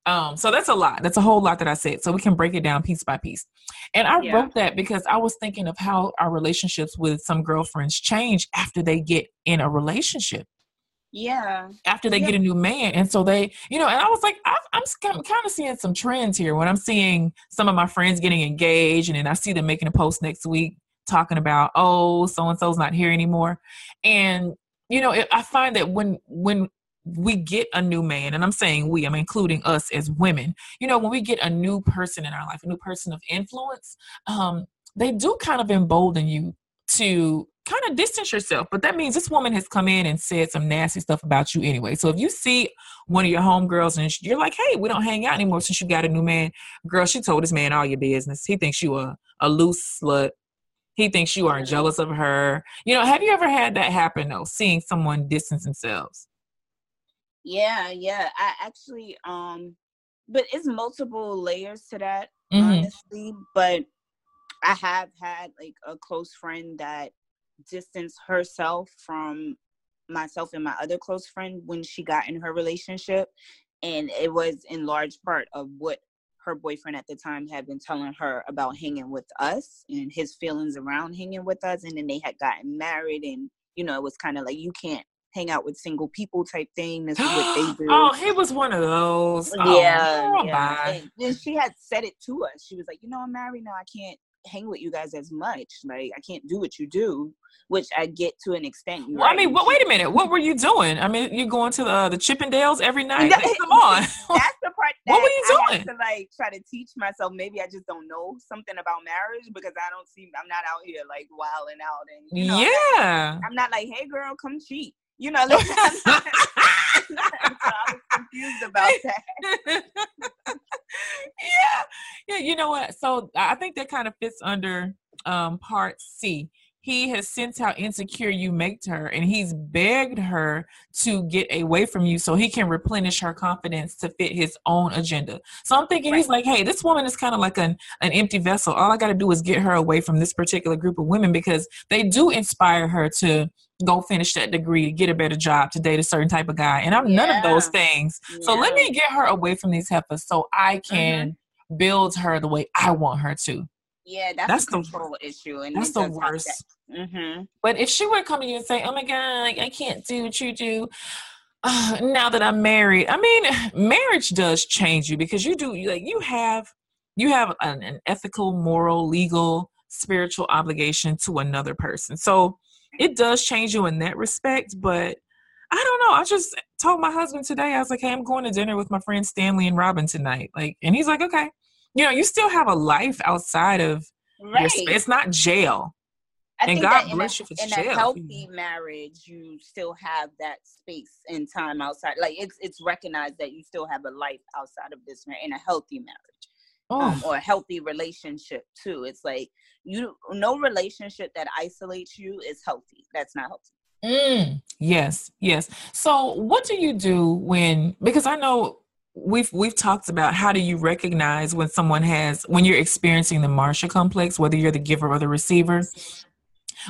So that's a lot. That's a whole lot that I said. So we can break it down piece by piece. And I wrote that because I was thinking of how our relationships with some girlfriends change after they get in a relationship. Yeah. After they get a new man. And so they, and I was like, I'm kind of seeing some trends here when I'm seeing some of my friends getting engaged, and then I see them making a post next week talking about, oh, so-and-so's not here anymore. And, I find that when we get a new man, and I'm saying I'm including us as women, when we get a new person in our life, a new person of influence, they do kind of embolden you to kind of distance yourself. But that means this woman has come in and said some nasty stuff about you anyway. So if you see one of your homegirls and you're like, hey, we don't hang out anymore since you got a new man, girl, she told this man all your business. He thinks you are a loose slut. He thinks you are jealous of her. Have you ever had that happen though? Seeing someone distance themselves? Yeah. I actually, but it's multiple layers to that, honestly. But I have had like a close friend that distanced herself from myself and my other close friend when she got in her relationship. And it was in large part of what her boyfriend at the time had been telling her about hanging with us and his feelings around hanging with us. And then they had gotten married and, it was kind of like, you can't hang out with single people type thing. This is what they do. Oh, he was one of those. Yeah. And then she had said it to us. She was like, I'm married now. I can't hang with you guys as much. Like, I can't do what you do, which I get to an extent. Well, right? I mean, wait a minute. What were you doing? I mean, you're going to the Chippendales every night? Come on. That's the part that what were you doing? I have to, try to teach myself. Maybe I just don't know something about marriage because I'm not out here, wilding out. And, I'm not like, hey, girl, come cheat. So I was confused about that. Yeah. You know what? So I think that kind of fits under part C. He has sensed how insecure you make her, and he's begged her to get away from you so he can replenish her confidence to fit his own agenda. So I'm thinking he's like, hey, this woman is kind of like an empty vessel. All I got to do is get her away from this particular group of women because they do inspire her to go finish that degree, get a better job, to date a certain type of guy. And I'm none of those things. Yeah. So let me get her away from these heifers so I can build her the way I want her to. Yeah, that's the control issue. And that's the worst. But if she were to come to you and say, oh my God, I can't do what you do now that I'm married. I mean, marriage does change you because you have an ethical, moral, legal, spiritual obligation to another person. So it does change you in that respect. But I don't know. I just told my husband today, I was like, hey, I'm going to dinner with my friends Stanley and Robin tonight. And he's like, okay. You still have a life outside of it's not jail. And God bless you for jail. In a healthy marriage, you still have that space and time outside. It's recognized that you still have a life outside of this in a healthy marriage. or a healthy relationship too. It's like, no relationship that isolates you is healthy. That's not healthy. Yes. So what do you do when, because I know we've talked about, how do you recognize when someone has, when you're experiencing the Marcia complex, whether you're the giver or the receiver,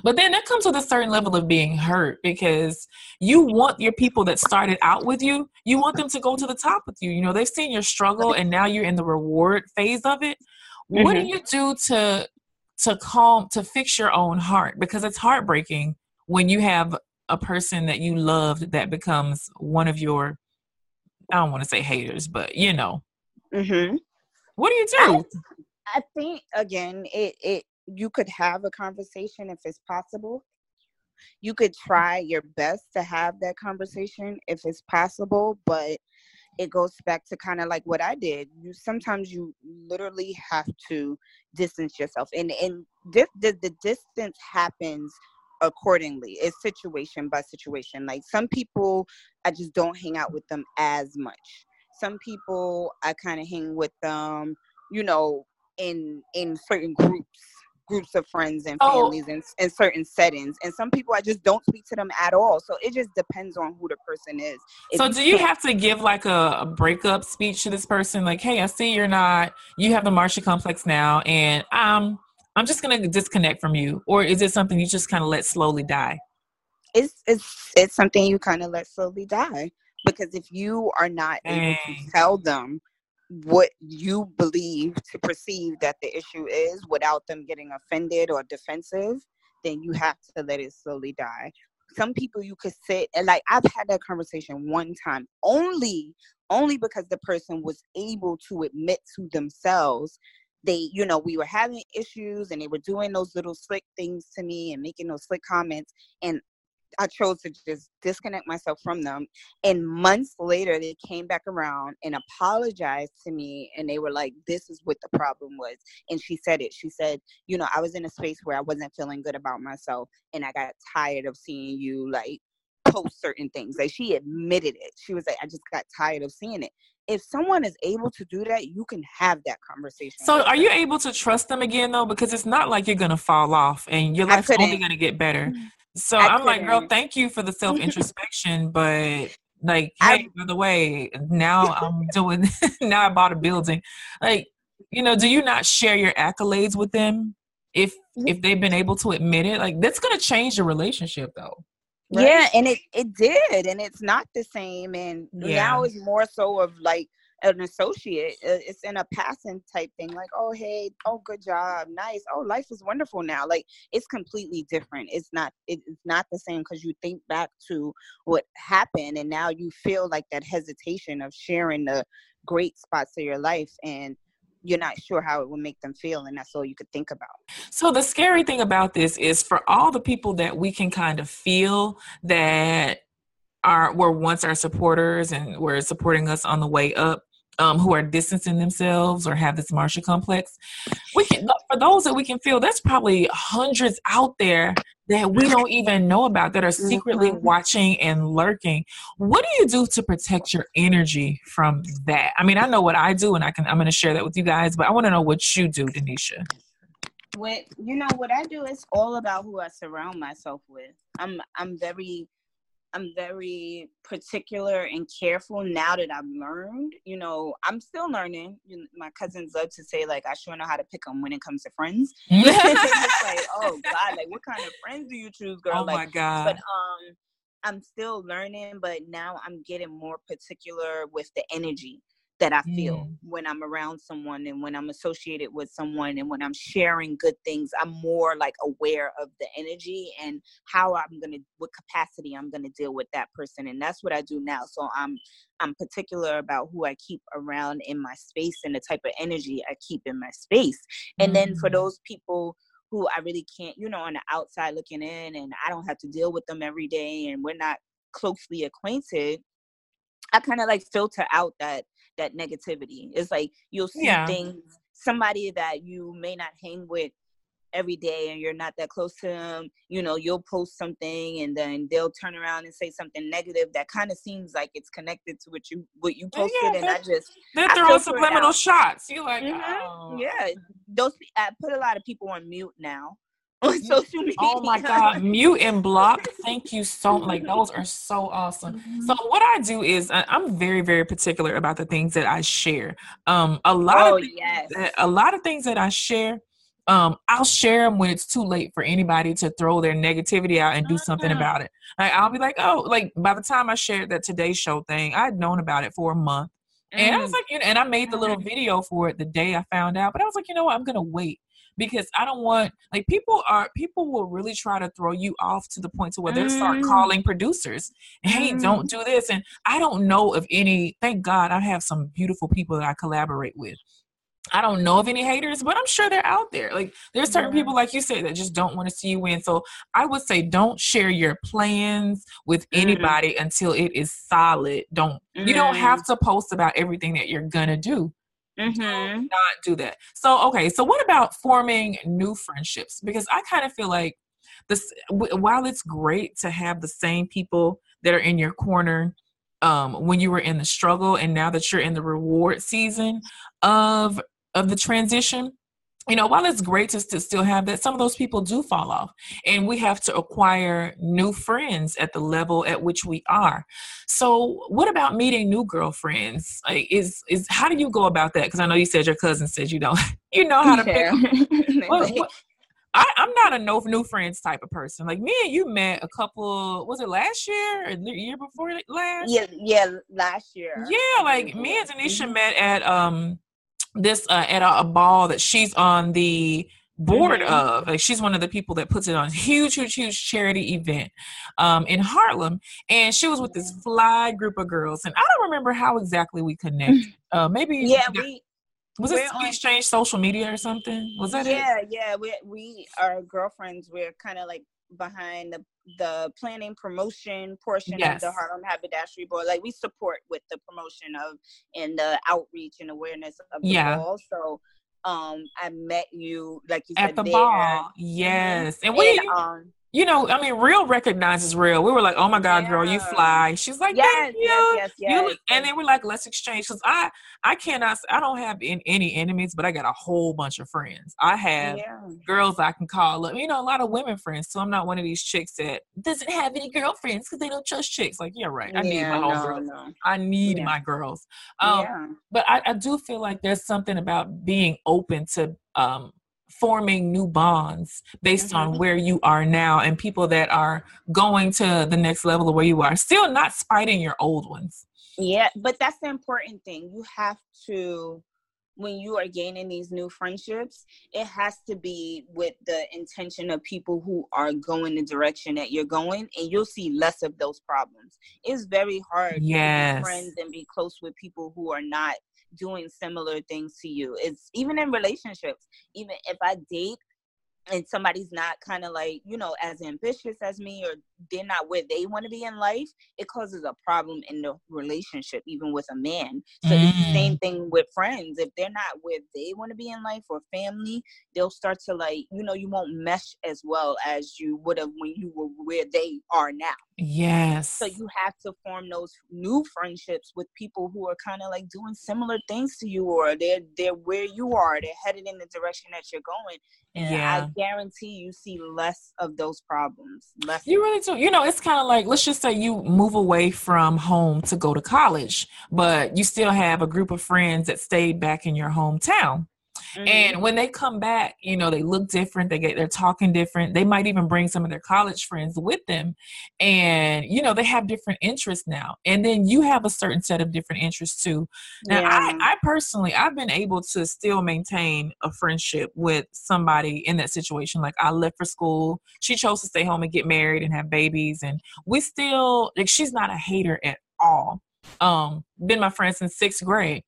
but then that comes with a certain level of being hurt, because you want your people that started out with you, you want them to go to the top with you. You know, they've seen your struggle and now you're in the reward phase of it. Mm-hmm. What do you do to fix your own heart? Because it's heartbreaking when you have a person that you loved that becomes one of your, I don't want to say haters, but you know, mm-hmm. What do you do? I think again, you could have a conversation if it's possible. You could try your best to have that conversation if it's possible, but it goes back to kind of like what I did. Sometimes you literally have to distance yourself, and the distance happens accordingly. It's situation by situation. Like some people, I just don't hang out with them as much. Some people I kind of hang with them, you know, in certain groups of friends and families and certain settings. And some people I just don't speak to them at all. So it just depends on who the person is. So do you have to give like a breakup speech to this person? Like, hey, I see you have the Marcia complex now, and I'm just going to disconnect from you. Or is it something you just kind of let slowly die? It's something you kind of let slowly die, because if you are not able to tell them what you believe to perceive that the issue is without them getting offended or defensive, then you have to let it slowly die. Some people you could sit and, like, I've had that conversation one time only because the person was able to admit to themselves they, you know, we were having issues and they were doing those little slick things to me and making those slick comments, and I chose to just disconnect myself from them. And months later, they came back around and apologized to me. And they were like, this is what the problem was. And she said it. She said, you know, I was in a space where I wasn't feeling good about myself. And I got tired of seeing you, like, post certain things. Like, she admitted it. She was like, I just got tired of seeing it. If someone is able to do that, you can have that conversation. So are you able to trust them again, though? Because it's not like you're going to fall off and your life's only going to get better. So I'm like, girl, thank you for the self-introspection, but like, hey, by the way, now I'm doing, now I bought a building. Like, you know, do you not share your accolades with them if they've been able to admit it? Like, that's going to change the relationship, though. Right? Yeah, and it did, and it's not the same. And now it's more so of like an associate. It's in a passing type thing, like, oh, hey, oh, good job, nice, oh, life is wonderful now. Like, it's completely different. It's not the same, because you think back to what happened, and now you feel like that hesitation of sharing the great spots of your life, and you're not sure how it will make them feel, and that's all you could think about. So the scary thing about this is, for all the people that we can kind of feel that were once our supporters and were supporting us on the way up, who are distancing themselves or have this Marcia complex, for those that we can feel, there's probably hundreds out there that we don't even know about that are secretly watching and lurking. What do you do to protect your energy from that? I mean, I know what I do, and I'm going to share that with you guys, but I want to know what you do, Denisha. What I do is all about who I surround myself with. I'm very particular and careful now that I've learned. You know, I'm still learning. My cousins love to say, like, I sure know how to pick them when it comes to friends. It's like, oh, God, like, what kind of friends do you choose, girl? Oh, like, my God. But I'm still learning, but now I'm getting more particular with the energy that I feel when I'm around someone and when I'm associated with someone and when I'm sharing good things. I'm more like aware of the energy and how what capacity I'm going to deal with that person. And that's what I do now. So I'm particular about who I keep around in my space and the type of energy I keep in my space. And then for those people who I really can't, you know, on the outside looking in, and I don't have to deal with them every day and we're not closely acquainted, I kind of like filter out that negativity. It's like you'll see things, somebody that you may not hang with every day and you're not that close to them, you know, you'll post something and then they'll turn around and say something negative that kind of seems like it's connected to what you posted. Yeah, and they're throwing subliminal shots. You're like, mm-hmm. Yeah, those, I put a lot of people on mute now on social media. Oh my God, mute and block. Thank you so much. Like, those are so awesome. Mm-hmm. So what I do is I'm very, very particular about the things that I share. A lot of things that I share, I'll share them when it's too late for anybody to throw their negativity out and do something about it. Like, I'll be like, oh, like by the time I shared that Today Show thing, I'd known about it for a month. And I was like, you know, and I made the little video for it the day I found out, but I was like, you know what, I'm going to wait because I don't want, like, people will really try to throw you off to the point to where they'll start calling producers. Hey, don't do this. And I don't know of any, thank God I have some beautiful people that I collaborate with. I don't know of any haters, but I'm sure they're out there. Like, there's certain people, like you said, that just don't want to see you win. So I would say don't share your plans with anybody until it is solid. You don't have to post about everything that you're going to do. Do not do that. So, okay. So what about forming new friendships? Because I kind of feel like this, while it's great to have the same people that are in your corner when you were in the struggle and now that you're in the reward season of the transition, you know, while it's great to still have that, some of those people do fall off and we have to acquire new friends at the level at which we are. So what about meeting new girlfriends? Like, how do you go about that? Because I know you said your cousin said you don't, you know how to pick. What? I'm not a new friends type of person. Like, me and you met a couple, was it last year or the year before last? Yeah, last year. Yeah, like me and Denisha met at a ball that she's on the board of. Like, she's one of the people that puts it on, huge charity event in Harlem, and she was with this fly group of girls, and I don't remember how exactly we connected. Was it we exchange social media or something? Was that it? Yeah, we are girlfriends. We're kind of like behind the planning promotion portion of the Harlem Haberdashery Board. Like, we support with the promotion of and the outreach and awareness of the ball. So I met you, like you said, at the ball. Yes, and you know, I mean, real recognizes real. We were like, oh my God, girl, you fly. She's like, thank you. And then we're like, let's exchange. Because I don't have any enemies, but I got a whole bunch of friends. I have girls I can call up, you know, a lot of women friends. So I'm not one of these chicks that doesn't have any girlfriends because they don't trust chicks. Like, yeah, right. I need my girls. No. I need my girls. But I do feel like there's something about being open to, forming new bonds based on where you are now and people that are going to the next level of where you are, still not spiting your old ones. Yeah, but that's the important thing. You have to, when you are gaining these new friendships, it has to be with the intention of people who are going the direction that you're going, and you'll see less of those problems. It's very hard to be friends and be close with people who are not doing similar things to you. It's even in relationships. Even if I date and somebody's not kind of like, you know, as ambitious as me, or they're not where they want to be in life, it causes a problem in the relationship, even with a man. So it's the same thing with friends. If they're not where they want to be in life, or family, they'll start to, like, you know, you won't mesh as well as you would have when you were where they are now. Yes. So you have to form those new friendships with people who are kind of like doing similar things to you, or they're where you are, they're headed in the direction that you're going. And I guarantee you see less of those problems. You really do. You know, it's kind of like, let's just say you move away from home to go to college, but you still have a group of friends that stayed back in your hometown. And when they come back, you know, they look different. They're talking different. They might even bring some of their college friends with them. And, you know, they have different interests now. And then you have a certain set of different interests too. Now, I personally, I've been able to still maintain a friendship with somebody in that situation. Like, I left for school. She chose to stay home and get married and have babies. And we still, like, she's not a hater at all. Been my friend since sixth grade.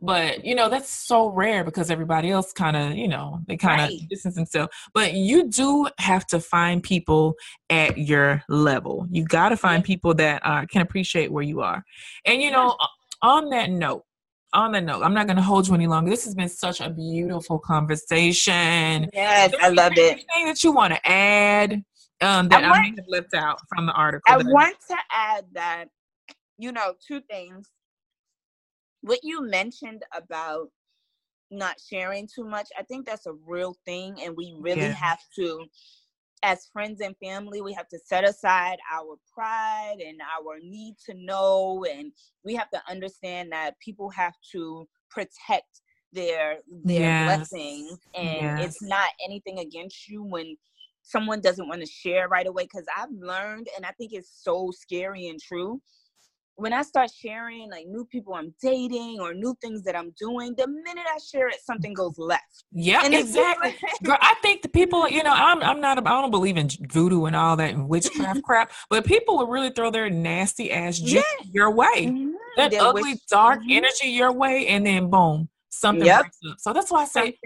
But, you know, that's so rare because everybody else kind of, you know, they kind of distance themselves. But you do have to find people at your level. You got to find people that can appreciate where you are. And, you know, on that note, on that note, I'm not going to hold you any longer. This has been such a beautiful conversation. Yes, I loved it. Anything that you want to add that I might have left out from the article? I want to add that, you know, two things. What you mentioned about not sharing too much, I think that's a real thing. And we really have to, as friends and family, we have to set aside our pride and our need to know. And we have to understand that people have to protect their blessings. And it's not anything against you when someone doesn't want to share right away. Because I've learned, and I think it's so scary and true, when I start sharing like new people I'm dating or new things that I'm doing, the minute I share it, something goes left. Yeah, and exactly. Girl, I think the people, you know, I don't believe in voodoo and all that and witchcraft crap, but people will really throw their nasty ass your way, that their ugly dark energy your way, and then boom, something breaks up. So that's why I say,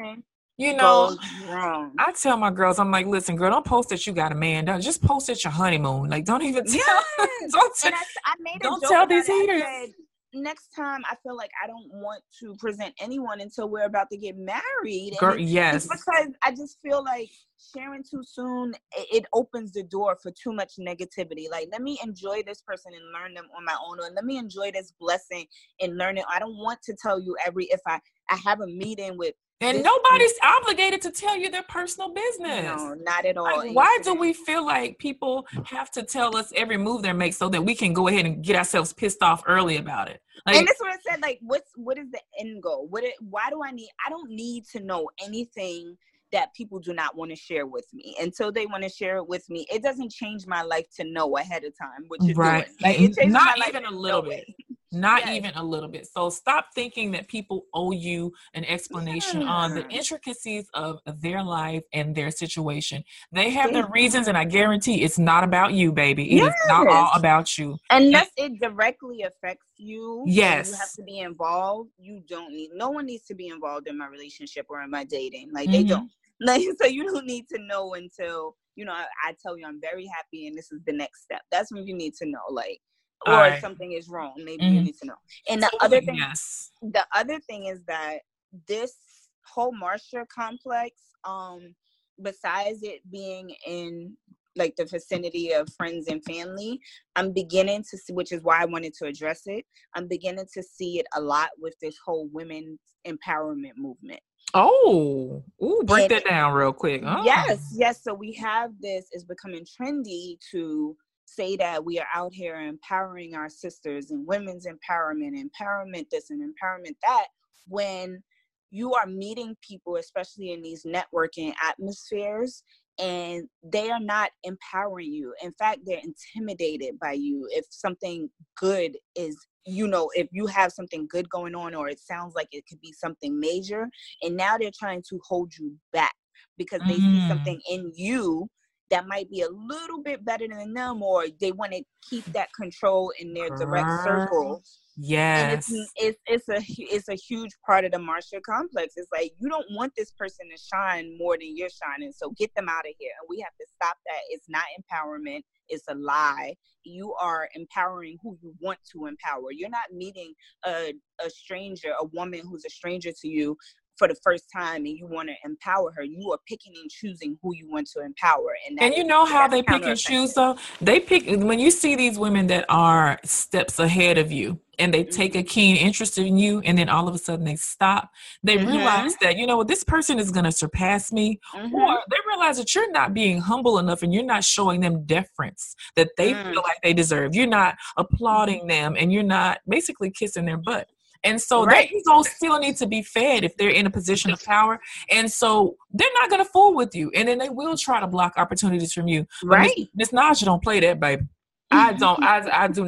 you know, I tell my girls, I'm like, listen, girl, don't post that you got a man. Don't just post at your honeymoon. Like, don't even tell. Don't tell these haters. Said, next time, I feel like I don't want to present anyone until we're about to get married. Girl, yes. Because I just feel like sharing too soon, it opens the door for too much negativity. Like, let me enjoy this person and learn them on my own. Or let me enjoy this blessing and learn it. I don't want to tell you if I have a meeting with. And nobody's obligated to tell you their personal business. No, not at all. Like, why do we feel like people have to tell us every move they make so that we can go ahead and get ourselves pissed off early about it? Like, and that's what I said. Like, what is the end goal? Why do I need? I don't need to know anything that people do not want to share with me until they want to share it with me. It doesn't change my life to know ahead of time what you're doing. Like, it changes my life even a little bit. Not even a little bit. So stop thinking that people owe you an explanation on the intricacies of their life and their situation. They have their reasons, and I guarantee it's not about you, baby. It is not all about you. Unless it directly affects you. Yes. You have to be involved. No one needs to be involved in my relationship or in my dating. Like, they don't. Like, so you don't need to know until, you know, I tell you I'm very happy and this is the next step. That's when you need to know, like, or something is wrong. Maybe you need to know. And the other thing, the other thing is that this whole Marcia complex, besides it being in like the vicinity of friends and family, I'm beginning to see, which is why I wanted to address it. I'm beginning to see it a lot with this whole women's empowerment movement. Oh, ooh, break that down real quick. Oh. Yes. So we have this, it's becoming trendy to say that we are out here empowering our sisters and women's empowerment this and empowerment that, when you are meeting people, especially in these networking atmospheres, and they are not empowering you. In fact, they're intimidated by you. If something good is, you know, if you have something good going on, or it sounds like it could be something major, and now they're trying to hold you back because they see something in you that might be a little bit better than them, or they want to keep that control in their direct circle. Yes. And it's a huge part of the Marcia complex. It's like, you don't want this person to shine more than you're shining, so get them out of here. And we have to stop that. It's not empowerment. It's a lie. You are empowering who you want to empower. You're not meeting a stranger, a woman who's a stranger to you for the first time, and you want to empower her. You are picking and choosing who you want to empower. And you know how they pick and choose, though? They pick, when you see these women that are steps ahead of you, and they take a keen interest in you, and then all of a sudden they stop. They realize that, you know what, this person is going to surpass me. Or they realize that you're not being humble enough, and you're not showing them deference that they feel like they deserve. You're not applauding them, and you're not basically kissing their butt. And so that ego still need to be fed if they're in a position of power. And so they're not going to fool with you. And then they will try to block opportunities from you. Right. Miss Naja don't play that, baby. I do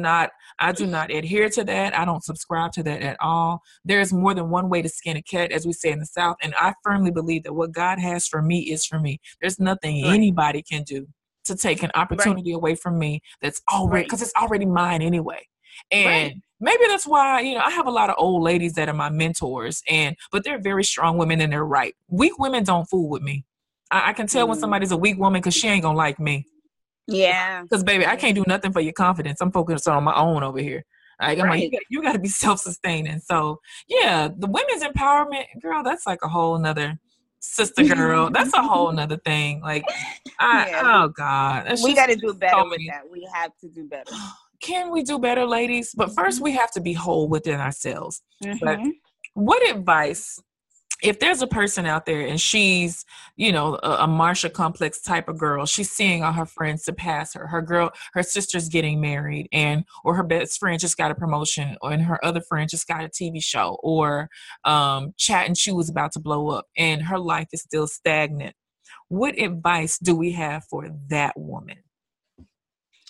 not adhere to that. I don't subscribe to that at all. There's more than one way to skin a cat, as we say in the South. And I firmly believe that what God has for me is for me. There's nothing anybody can do to take an opportunity away from me. That's already, because it's already mine anyway. And maybe that's why, you know, I have a lot of old ladies that are my mentors, but they're very strong women in their right. Weak women don't fool with me. I can tell when somebody's a weak woman, because she ain't gonna like me. Yeah. Because, baby, I can't do nothing for your confidence. I'm focused on my own over here. Like, I'm like, you got to be self-sustaining. So yeah, the women's empowerment, girl, that's like a whole nother sister girl. That's a whole nother thing. Like, oh God, we got to do better with that. We have to do better. Can we do better, ladies? But first we have to be whole within ourselves. Mm-hmm. But what advice, if there's a person out there and she's, you know, a Marcia complex type of girl, she's seeing all her friends surpass her, her sister's getting married, and, or her best friend just got a promotion, or, and her other friend just got a TV show, or Chat and Chew was about to blow up and her life is still stagnant. What advice do we have for that woman?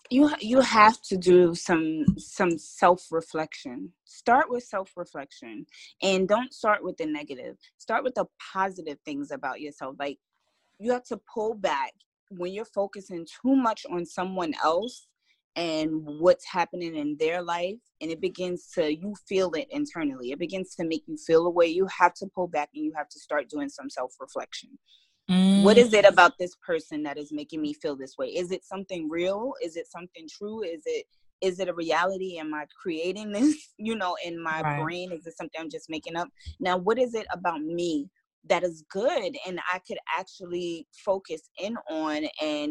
You have to do some self-reflection. Start with self-reflection, and don't start with the negative. Start with the positive things about yourself. Like, you have to pull back when you're focusing too much on someone else and what's happening in their life, and it begins to, you feel it internally. It begins to make you feel a way. You have to pull back, and you have to start doing some self-reflection. Mm. What is it about this person that is making me feel this way? Is it something real? Is it something true? Is it a reality? Am I creating this, you know, in my brain? Is it something I'm just making up? Now, what is it about me that is good and I could actually focus in on and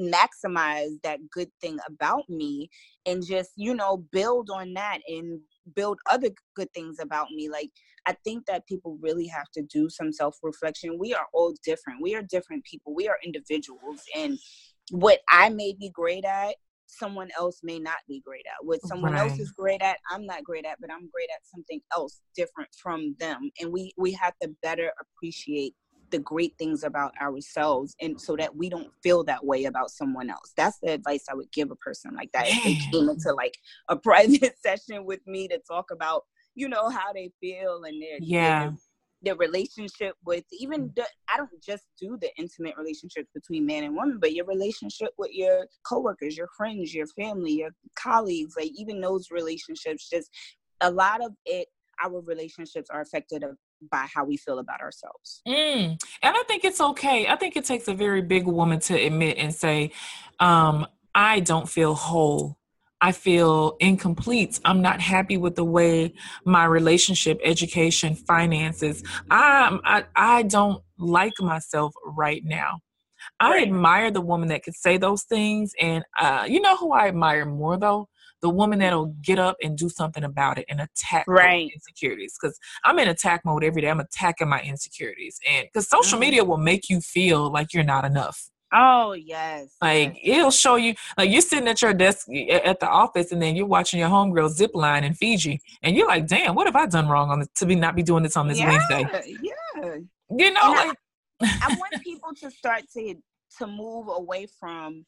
maximize that good thing about me, and just, you know, build on that and build other good things about me? Like, I think that people really have to do some self-reflection. We are all different. We are different people. We are individuals. And what I may be great at, someone else may not be great at. What someone else is great at, I'm not great at, but I'm great at something else different from them. And we have to better appreciate the great things about ourselves, and so that we don't feel that way about someone else. That's the advice I would give a person like that. If they came into like a private session with me to talk about, you know, how they feel and their relationship with, even I don't just do the intimate relationships between man and woman, but your relationship with your coworkers, your friends, your family, your colleagues, like even those relationships, just a lot of it, our relationships are affected by how we feel about ourselves. Mm. And I think it's okay. I think it takes a very big woman to admit and say, I don't feel whole. I feel incomplete. I'm not happy with the way my relationship, education, finances. I don't like myself right now. I admire the woman that could say those things. And you know who I admire more, though? The woman that'll get up and do something about it and attack my insecurities. Because I'm in attack mode every day. I'm attacking my insecurities. And because social media will make you feel like you're not enough. Oh, yes. Like, it'll show you, like, you're sitting at your desk at the office, and then you're watching your homegirl zip line in Fiji. And you're like, damn, what have I done wrong on this, to be not be doing this on this Wednesday? Yeah. You know, and like, I want people to start to move away from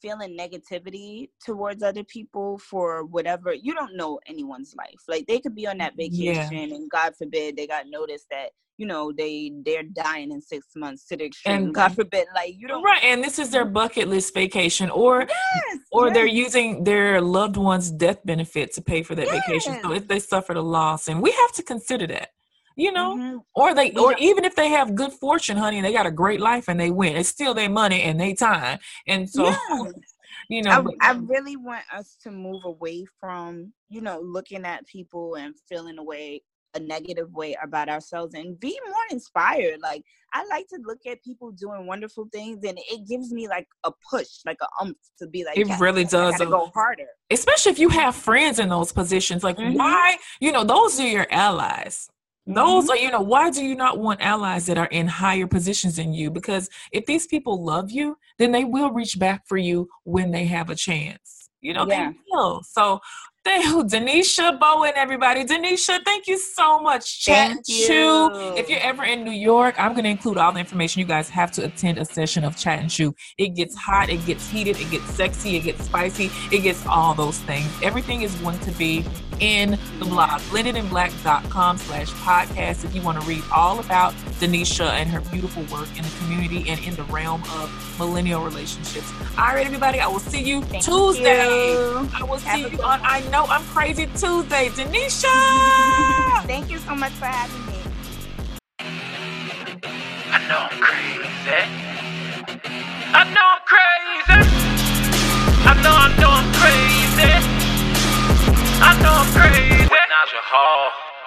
feeling negativity towards other people for whatever. You don't know anyone's life. Like, they could be on that vacation and God forbid they got notice that, you know, they're dying in 6 months to the extreme. And God forbid, like, you don't. Right. And this is their bucket list vacation, or they're using their loved one's death benefit to pay for that vacation. So if they suffered a loss, and we have to consider that, you know, or even if they have good fortune, honey, and they got a great life and they win, it's still their money and their time. And so, you know, I really want us to move away from, you know, looking at people and feeling a negative way about ourselves, and be more inspired. Like, I like to look at people doing wonderful things, and it gives me like a push, like a to be like, it really does. I gotta go harder. Especially if you have friends in those positions. Like, why, you know, those are your allies. Those are, you know, why do you not want allies that are in higher positions than you? Because if these people love you, then they will reach back for you when they have a chance. You know, they will. So thank you, Denisha Bowen, everybody. Denisha, thank you so much. Chat and Chew. If you're ever in New York, I'm going to include all the information. You guys have to attend a session of Chat and Chew. It gets hot, it gets heated, it gets sexy, it gets spicy, it gets all those things. Everything is going to be in the blog, blendedandblack.com/podcast, if you want to read all about Denisha and her beautiful work in the community and in the realm of millennial relationships. All right, everybody, I will see you Tuesday. I will see you on I Know I'm Crazy Tuesday. Denisha! Thank you so much for having me. I know I'm crazy. I know I'm crazy. I know I'm crazy. Hall.